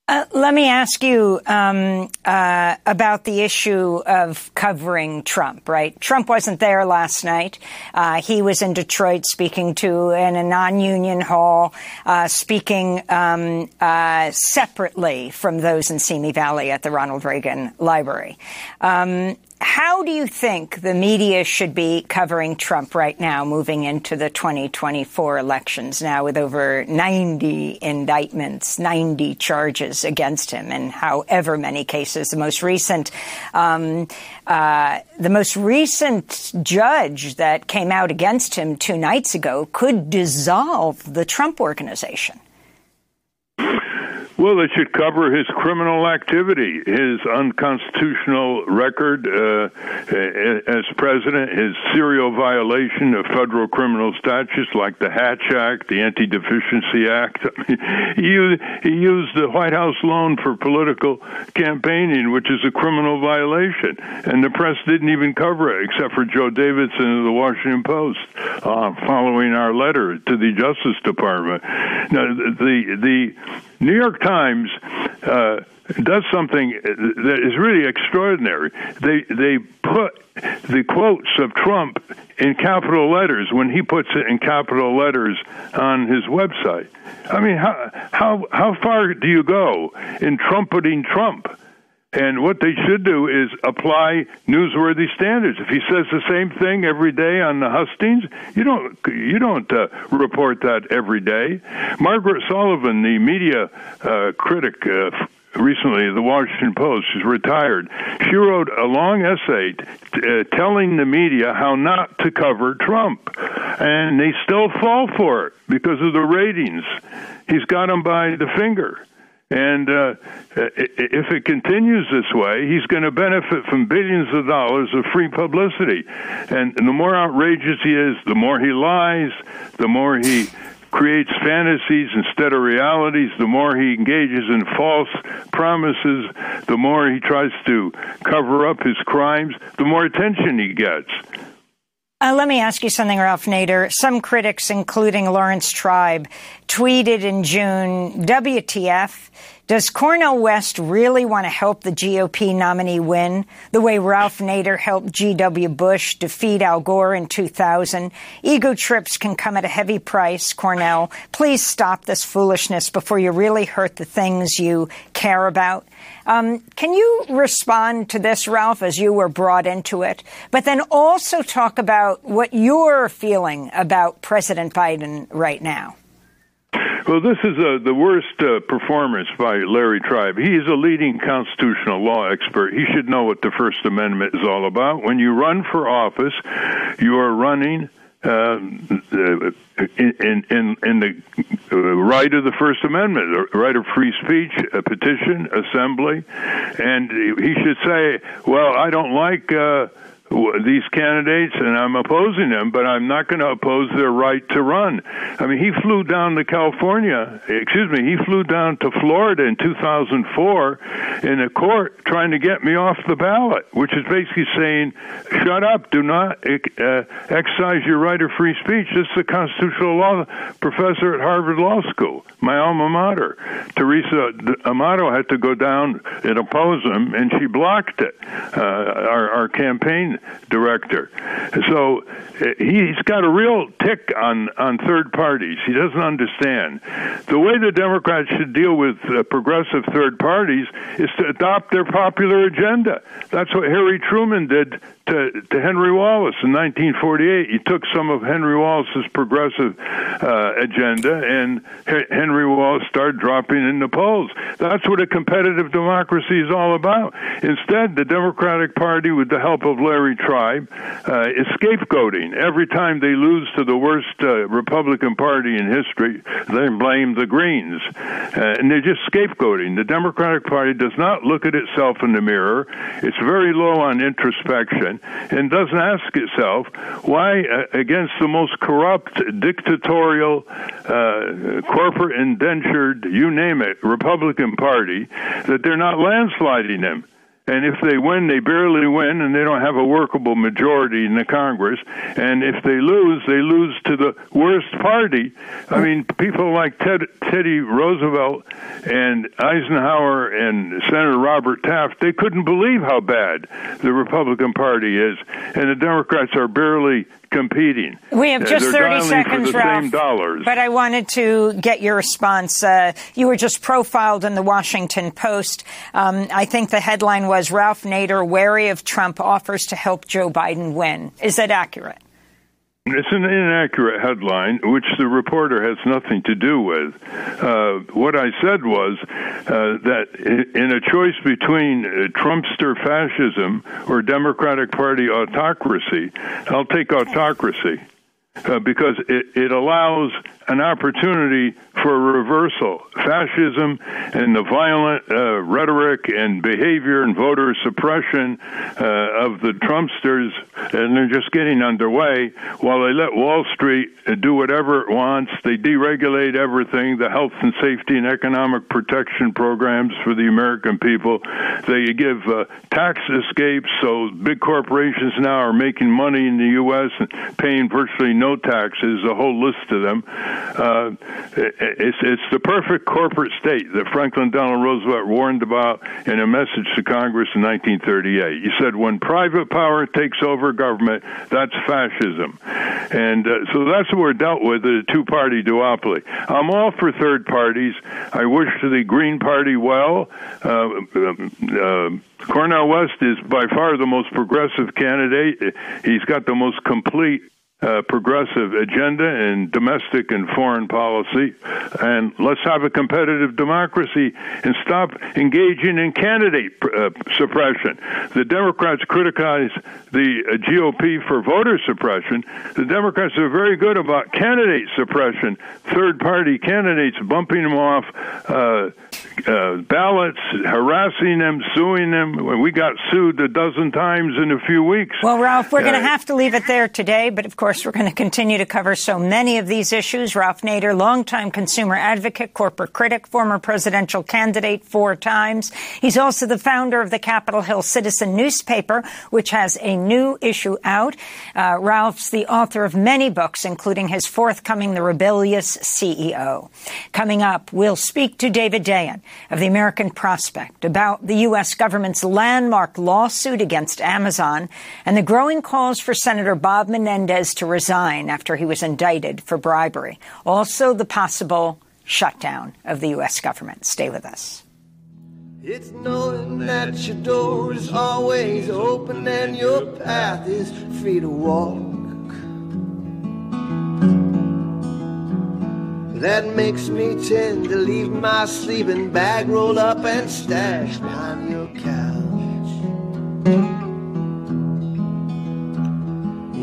Uh, let me ask you um, uh, about the issue of covering Trump, right? Trump wasn't there last night. Uh, he was in Detroit speaking to in a non-union hall, uh, speaking um, uh, separately from those in Simi Valley at the Ronald Reagan Library. Um, how do you think the media should be covering Trump right now, moving into the twenty twenty-four elections now with over ninety indictments, ninety charges against him, and however many cases? The most recent um, uh, the most recent judge that came out against him two nights ago could dissolve the Trump Organization. Well, they should cover his criminal activity, his unconstitutional record uh, as president, his serial violation of federal criminal statutes like the Hatch Act, the Anti-Deficiency Act. He used the White House loan for political campaigning, which is a criminal violation, and the press didn't even cover it, except for Joe Davidson of the Washington Post, uh, following our letter to the Justice Department. Now, the the New York Times uh, does something that is really extraordinary. They they put the quotes of Trump in capital letters when he puts it in capital letters on his website. I mean, how how how far do you go in trumpeting Trump? And what they should do is apply newsworthy standards. If he says the same thing every day on the hustings, you don't you don't uh, report that every day. Margaret Sullivan, the media uh, critic uh, recently at the Washington Post, she's retired. She wrote a long essay t- uh, telling the media how not to cover Trump, and they still fall for it because of the ratings. He's got them by the finger. And uh, if it continues this way, he's going to benefit from billions of dollars of free publicity. And the more outrageous he is, the more he lies, the more he creates fantasies instead of realities, the more he engages in false promises, the more he tries to cover up his crimes, the more attention he gets. Uh, let me ask you something, Ralph Nader. Some critics, including Lawrence Tribe, tweeted in June, W T F, does Cornel West really want to help the G O P nominee win the way Ralph Nader helped G W Bush defeat Al Gore in two thousand? Ego trips can come at a heavy price, Cornel. Please stop this foolishness before you really hurt the things you care about. Um, can you respond to this, Ralph, as you were brought into it, but then also talk about what you're feeling about President Biden right now? Well, this is a, the worst uh, performance by Larry Tribe. He is a leading constitutional law expert. He should know what the First Amendment is all about. When you run for office, you are running Uh, in, in, in the right of the First Amendment, the right of free speech, a petition, assembly. And he should say, well, I don't like uh, these candidates and I'm opposing them, but I'm not going to oppose their right to run. I mean, he flew down to California, excuse me, he flew down to Florida in two thousand four in a court trying to get me off the ballot, which is basically saying, shut up, do not uh, exercise your right of free speech. This is a constitutional law professor at Harvard Law School, my alma mater. Teresa Amato had to go down and oppose him, and she blocked it, uh, our, our campaign director. So he's got a real tick on, on third parties. He doesn't understand. The way the Democrats should deal with uh, progressive third parties is to adopt their popular agenda. That's what Harry Truman did to, to Henry Wallace in nineteen forty-eight. He took some of Henry Wallace's progressive uh, agenda, and H- Henry Wallace started dropping in the polls. That's what a competitive democracy is all about. Instead, the Democratic Party, with the help of Larry Larry Tribe, uh, is scapegoating. Every time they lose to the worst uh, Republican Party in history, they blame the Greens. Uh, and they're just scapegoating. The Democratic Party does not look at itself in the mirror. It's very low on introspection and doesn't ask itself why, uh, against the most corrupt, dictatorial, uh, corporate indentured, you name it, Republican Party, that they're not landsliding them. And if they win, they barely win, and they don't have a workable majority in the Congress. And if they lose, they lose to the worst party. I mean, people like Ted, Teddy Roosevelt and Eisenhower and Senator Robert Taft, they couldn't believe how bad the Republican Party is. And the Democrats are barely competing. We have just uh, thirty seconds, Ralph, but I wanted to get your response. Uh, you were just profiled in the Washington Post. Um, I think the headline was Ralph Nader, wary of Trump, offers to help Joe Biden win. Is that accurate? It's an inaccurate headline, which the reporter has nothing to do with. Uh, what I said was uh, that in a choice between Trumpster fascism or Democratic Party autocracy, I'll take autocracy uh, because it, it allows an opportunity for reversal. Fascism and the violent uh, rhetoric and behavior and voter suppression uh, of the Trumpsters, and they're just getting underway while they let Wall Street do whatever it wants. They deregulate everything, the health and safety and economic protection programs for the American people. They give uh, tax escapes, so big corporations now are making money in the U S and paying virtually no taxes, a whole list of them. Uh, it's, it's the perfect corporate state that Franklin Delano Roosevelt warned about in a message to Congress in nineteen thirty-eight. He said, when private power takes over government, that's fascism. And uh, so that's what we're dealt with, a two-party duopoly. I'm all for third parties. I wish the Green Party well. Uh, uh, Cornel West is by far the most progressive candidate. He's got the most complete Uh, progressive agenda in domestic and foreign policy, and let's have a competitive democracy and stop engaging in candidate uh, suppression. The Democrats criticize the uh, G O P for voter suppression. The Democrats are very good about candidate suppression, third-party candidates bumping them off uh, uh, ballots, harassing them, suing them. We got sued a dozen times in a few weeks. Well, Ralph, we're uh, going to have to leave it there today, but of course, Of course, we're going to continue to cover so many of these issues. Ralph Nader, longtime consumer advocate, corporate critic, former presidential candidate four times. He's also the founder of the Capitol Hill Citizen newspaper, which has a new issue out. Uh, Ralph's the author of many books, including his forthcoming The Rebellious C E O. Coming up, we'll speak to David Dayen of The American Prospect about the U S government's landmark lawsuit against Amazon and the growing calls for Senator Bob Menendez to resign after he was indicted for bribery. Also, the possible shutdown of the U S government. Stay with us. It's knowing that your door is always open and your path is free to walk. That makes me tend to leave my sleeping bag rolled up and stashed behind your couch.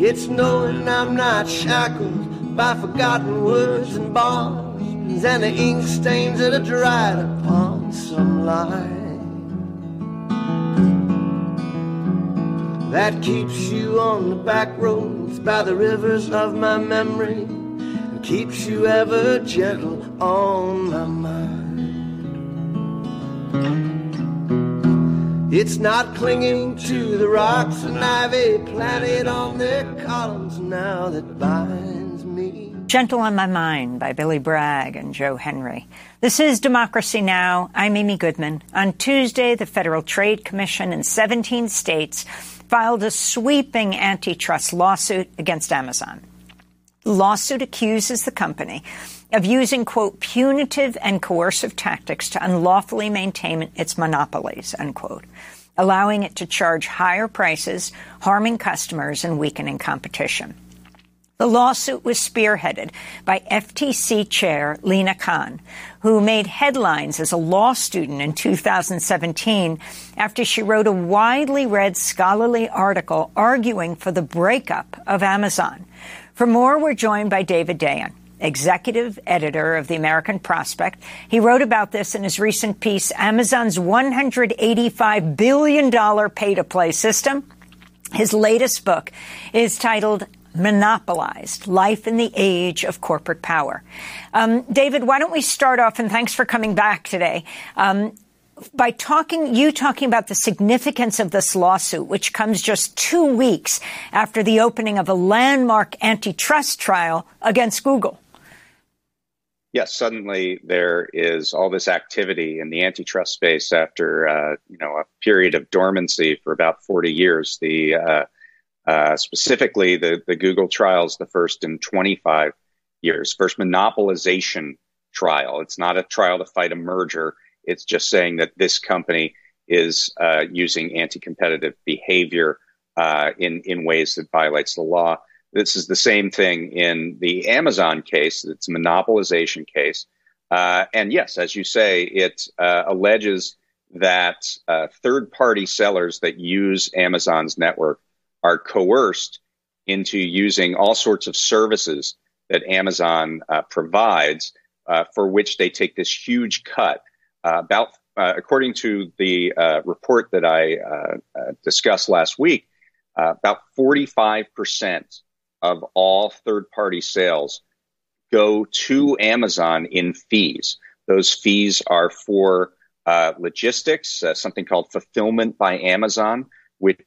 It's knowing I'm not shackled by forgotten words and bonds and the ink stains that are dried upon some line. That keeps you on the back roads by the rivers of my memory and keeps you ever gentle on my mind. It's not clinging to the rocks and ivy planted on their columns now that binds me. Gentle on My Mind by Billy Bragg and Joe Henry. This is Democracy Now! I'm Amy Goodman. On Tuesday, the Federal Trade Commission in seventeen states filed a sweeping antitrust lawsuit against Amazon. The lawsuit accuses the company of using, quote, punitive and coercive tactics to unlawfully maintain its monopolies, unquote, allowing it to charge higher prices, harming customers, and weakening competition. The lawsuit was spearheaded by F T C Chair Lena Khan, who made headlines as a law student in two thousand seventeen after she wrote a widely read scholarly article arguing for the breakup of Amazon. For more, we're joined by David Dayan, executive editor of The American Prospect. He wrote about this in his recent piece, Amazon's one hundred eighty-five billion dollars pay-to-play system. His latest book is titled Monopolized, Life in the Age of Corporate Power. Um, David, why don't we start off, and thanks for coming back today, um, by talking, you talking about the significance of this lawsuit, which comes just two weeks after the opening of a landmark antitrust trial against Google. Yes, suddenly there is all this activity in the antitrust space after, uh, you know, a period of dormancy for about forty years. The uh, uh, specifically the, the Google trials, the first in twenty-five years, first monopolization trial. It's not a trial to fight a merger. It's just saying that this company is uh, using anti-competitive behavior uh, in in ways that violates the law. This is the same thing in the Amazon case. It's a monopolization case. Uh, and yes, as you say, it uh, alleges that uh, third-party sellers that use Amazon's network are coerced into using all sorts of services that Amazon uh, provides, uh, for which they take this huge cut. Uh, about, uh, according to the uh, report that I uh, uh, discussed last week, uh, about forty-five percent of all third-party sales go to Amazon in fees. Those fees are for uh, logistics, uh, something called fulfillment by Amazon, which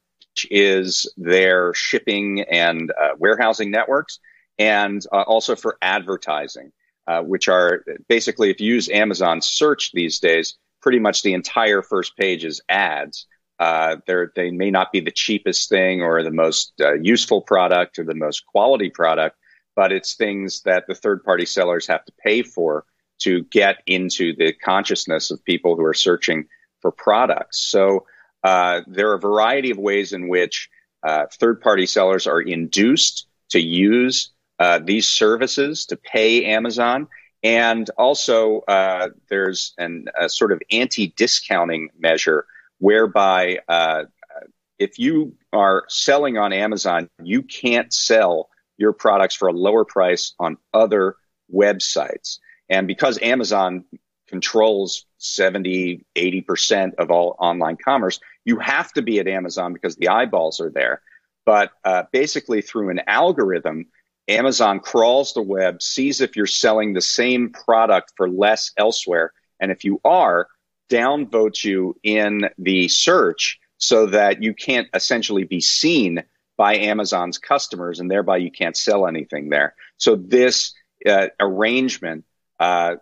is their shipping and uh, warehousing networks, and uh, also for advertising, uh, which are basically, if you use Amazon search these days, pretty much the entire first page is ads. Uh, they may not be the cheapest thing or the most uh, useful product or the most quality product, but it's things that the third-party sellers have to pay for to get into the consciousness of people who are searching for products. So uh, there are a variety of ways in which uh, third-party sellers are induced to use uh, these services to pay Amazon. And also uh, there's an, a sort of anti-discounting measure whereby uh, if you are selling on Amazon, you can't sell your products for a lower price on other websites. And because Amazon controls seventy, eighty percent of all online commerce, you have to be at Amazon because the eyeballs are there. But uh, basically through an algorithm, Amazon crawls the web, sees if you're selling the same product for less elsewhere. And if you are, downvotes you in the search so that you can't essentially be seen by Amazon's customers, and thereby you can't sell anything there. So this uh, arrangement uh,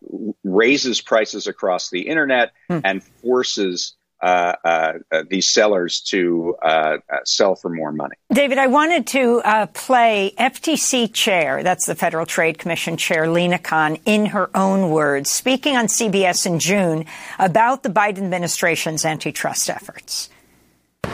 raises prices across the internet hmm. and forces Uh, uh, uh, these sellers to uh, uh, sell for more money. David, I wanted to uh, play F T C chair, that's the Federal Trade Commission chair, Lena Khan, in her own words, speaking on C B S in June about the Biden administration's antitrust efforts.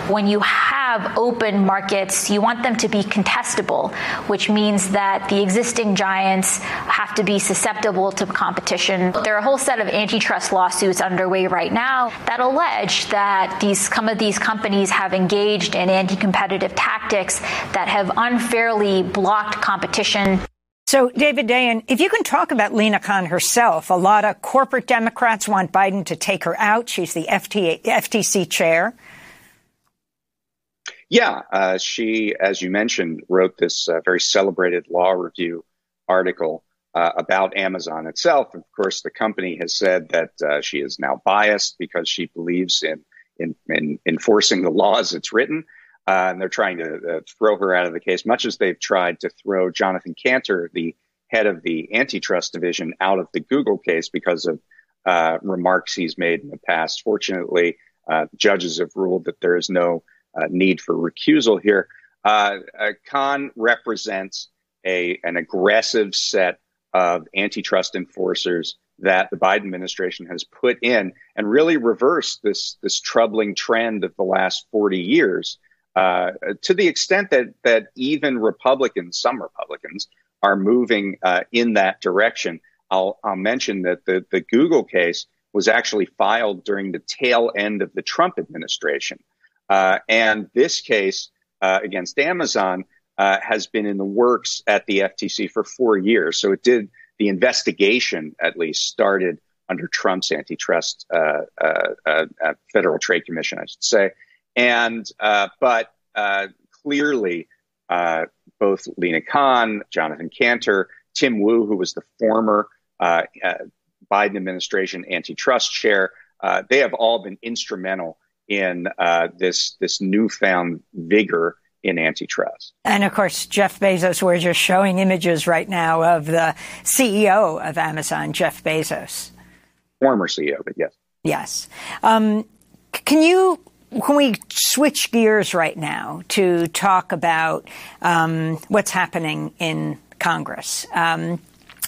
When you have open markets, you want them to be contestable, which means that the existing giants have to be susceptible to competition. There are a whole set of antitrust lawsuits underway right now that allege that these, some of these companies have engaged in anti-competitive tactics that have unfairly blocked competition. So, David Dayan, if you can talk about Lena Khan herself, a lot of corporate Democrats want Biden to take her out. She's the F T C chair. Yeah, uh, she, as you mentioned, wrote this uh, very celebrated law review article uh, about Amazon itself. Of course, the company has said that uh, she is now biased because she believes in in, in enforcing the law as it's written. Uh, and they're trying to uh, throw her out of the case, much as they've tried to throw Jonathan Cantor, the head of the antitrust division, out of the Google case because of uh, remarks he's made in the past. Fortunately, uh, judges have ruled that there is no Uh, need for recusal here. Uh, uh, Khan represents a an aggressive set of antitrust enforcers that the Biden administration has put in and really reversed this this troubling trend of the last forty years uh, to the extent that that even Republicans, some Republicans, are moving uh, in that direction. I'll, I'll mention that the, the Google case was actually filed during the tail end of the Trump administration. Uh, and this case uh, against Amazon uh, has been in the works at the F T C for four years. So it did, the investigation at least started under Trump's antitrust uh, uh, uh, Federal Trade Commission, I should say. And uh, but uh, clearly uh, both Lina Khan, Jonathan Cantor, Tim Wu, who was the former uh, uh, Biden administration antitrust chair, uh, they have all been instrumental in uh, this this newfound vigor in antitrust. And of course, Jeff Bezos, we're just showing images right now of the C E O of Amazon, Jeff Bezos. Former C E O, but yes. Yes. Um, can you... Can we switch gears right now to talk about um, what's happening in Congress? Um,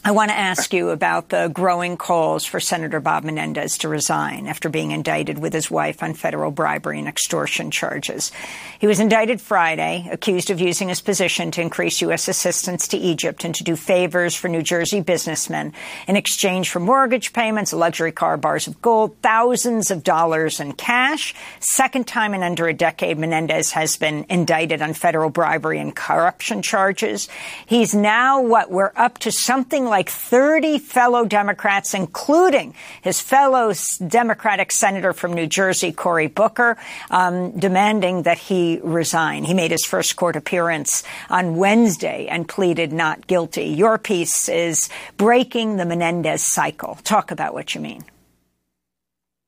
I want to ask you about the growing calls for Senator Bob Menendez to resign after being indicted with his wife on federal bribery and extortion charges. He was indicted Friday, accused of using his position to increase U S assistance to Egypt and to do favors for New Jersey businessmen in exchange for mortgage payments, a luxury car, bars of gold, thousands of dollars in cash. Second time in under a decade, Menendez has been indicted on federal bribery and corruption charges. He's now, what, we're up to something like like thirty fellow Democrats, including his fellow Democratic senator from New Jersey, Cory Booker, um, demanding that he resign. He made his first court appearance on Wednesday and pleaded not guilty. Your piece is Breaking the Menendez Cycle. Talk about what you mean.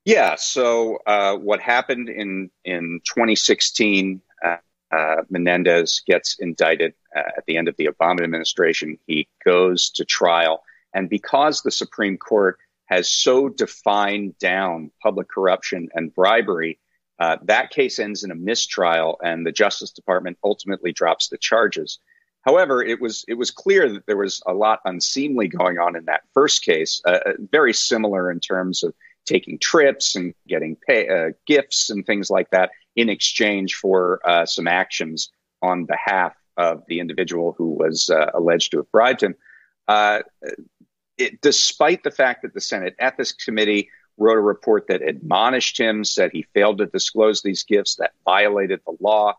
Yeah. So uh, what happened in, in twenty sixteen, uh, uh, Menendez gets indicted. Uh, at the end of the Obama administration, he goes to trial. And because the Supreme Court has so defined down public corruption and bribery, uh, that case ends in a mistrial and the Justice Department ultimately drops the charges. However, it was it was clear that there was a lot unseemly going on in that first case, uh, very similar in terms of taking trips and getting pay, uh, gifts and things like that in exchange for uh, some actions on behalf of the individual who was uh, alleged to have bribed him. Uh, it, despite the fact that the Senate Ethics Committee wrote a report that admonished him, said he failed to disclose these gifts, that violated the law,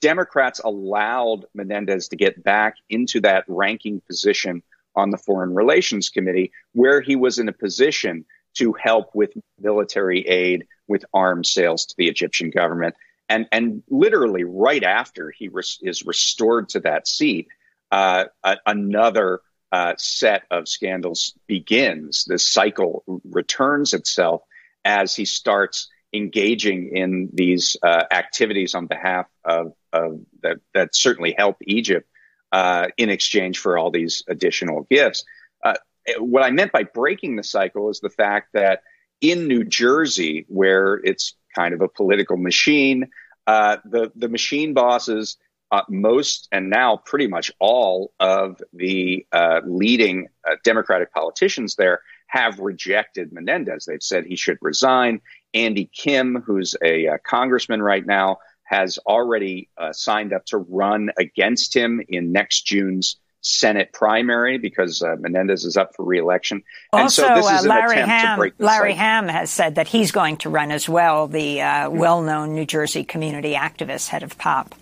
Democrats allowed Menendez to get back into that ranking position on the Foreign Relations Committee, where he was in a position to help with military aid, with arms sales to the Egyptian government. And and literally right after he res- is restored to that seat, uh, a- another uh, set of scandals begins. This cycle returns itself as he starts engaging in these uh, activities on behalf of, of that, that certainly help Egypt uh, in exchange for all these additional gifts. Uh, what I meant by breaking the cycle is the fact that in New Jersey, where it's kind of a political machine, uh, the, the machine bosses, uh, most and now pretty much all of the uh, leading uh, Democratic politicians there have rejected Menendez. They've said he should resign. Andy Kim, who's a uh, congressman right now, has already uh, signed up to run against him in next June's Senate primary because uh, Menendez is up for reelection. And also, so this is an uh, Larry attempt Hamm, to break the Larry cycle. Hamm has said that he's going to run as well, the uh, well-known New Jersey community activist, head of P O P.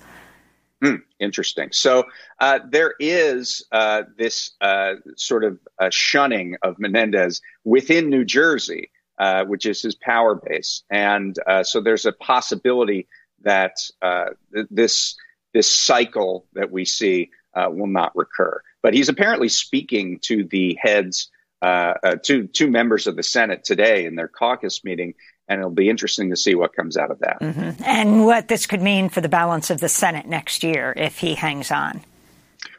Mm, interesting. So uh, there is uh, this uh, sort of uh, shunning of Menendez within New Jersey, uh, which is his power base. And uh, so there's a possibility that uh, th- this this cycle that we see Uh, will not recur. But he's apparently speaking to the heads, uh, uh, to two members of the Senate today in their caucus meeting, and it'll be interesting to see what comes out of that. Mm-hmm. And what this could mean for the balance of the Senate next year if he hangs on.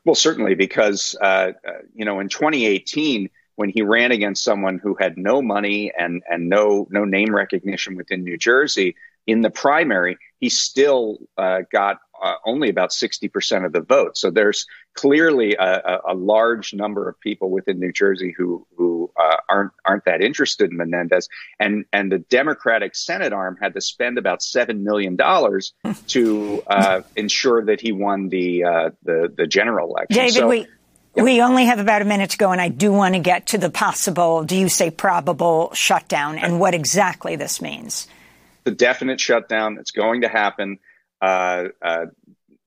Well, certainly, because, uh, uh, you know, in twenty eighteen, when he ran against someone who had no money and, and no, no name recognition within New Jersey in the primary, he still uh, got Uh, only about sixty percent of the vote. So there's clearly a, a, a large number of people within New Jersey who, who uh, aren't aren't that interested in Menendez. And and the Democratic Senate arm had to spend about seven million dollars to uh, ensure that he won the uh, the the general election. David, so, we yeah. we only have about a minute to go, and I do want to get to the possible, do you say probable shutdown, and what exactly this means? The definite shutdown. It's going to happen. Uh, uh,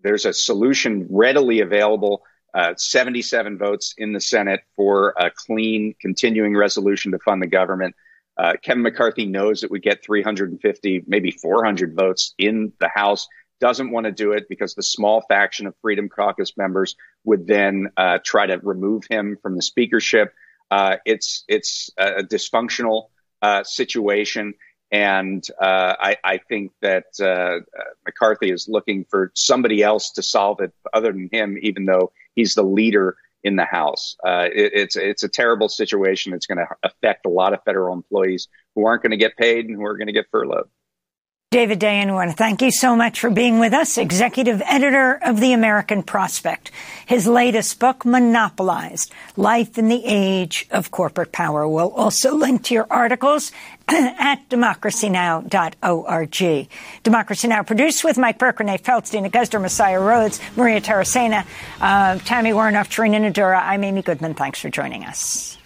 there's a solution readily available. Uh, seventy-seven votes in the Senate for a clean continuing resolution to fund the government. Uh, Kevin McCarthy knows that we get three hundred fifty, maybe four hundred votes in the House, doesn't want to do it because the small faction of Freedom Caucus members would then uh, try to remove him from the speakership. Uh, it's it's a dysfunctional uh, situation. And uh, I, I think that uh, McCarthy is looking for somebody else to solve it other than him, even though he's the leader in the House. Uh, it, it's it's a terrible situation. It's going to affect a lot of federal employees who aren't going to get paid and who are going to get furloughed. David Dayen, I want to thank you so much for being with us, executive editor of The American Prospect. His latest book, Monopolized: Life in the Age of Corporate Power. We'll also link to your articles at democracy now dot org. Democracy Now! Produced with Mike Burke, Renee Feltz, Dina Guzder, Messiah Rhodes, Maria Tarasena, uh, Tammy Warnoff, Trina Nadura. I'm Amy Goodman. Thanks for joining us.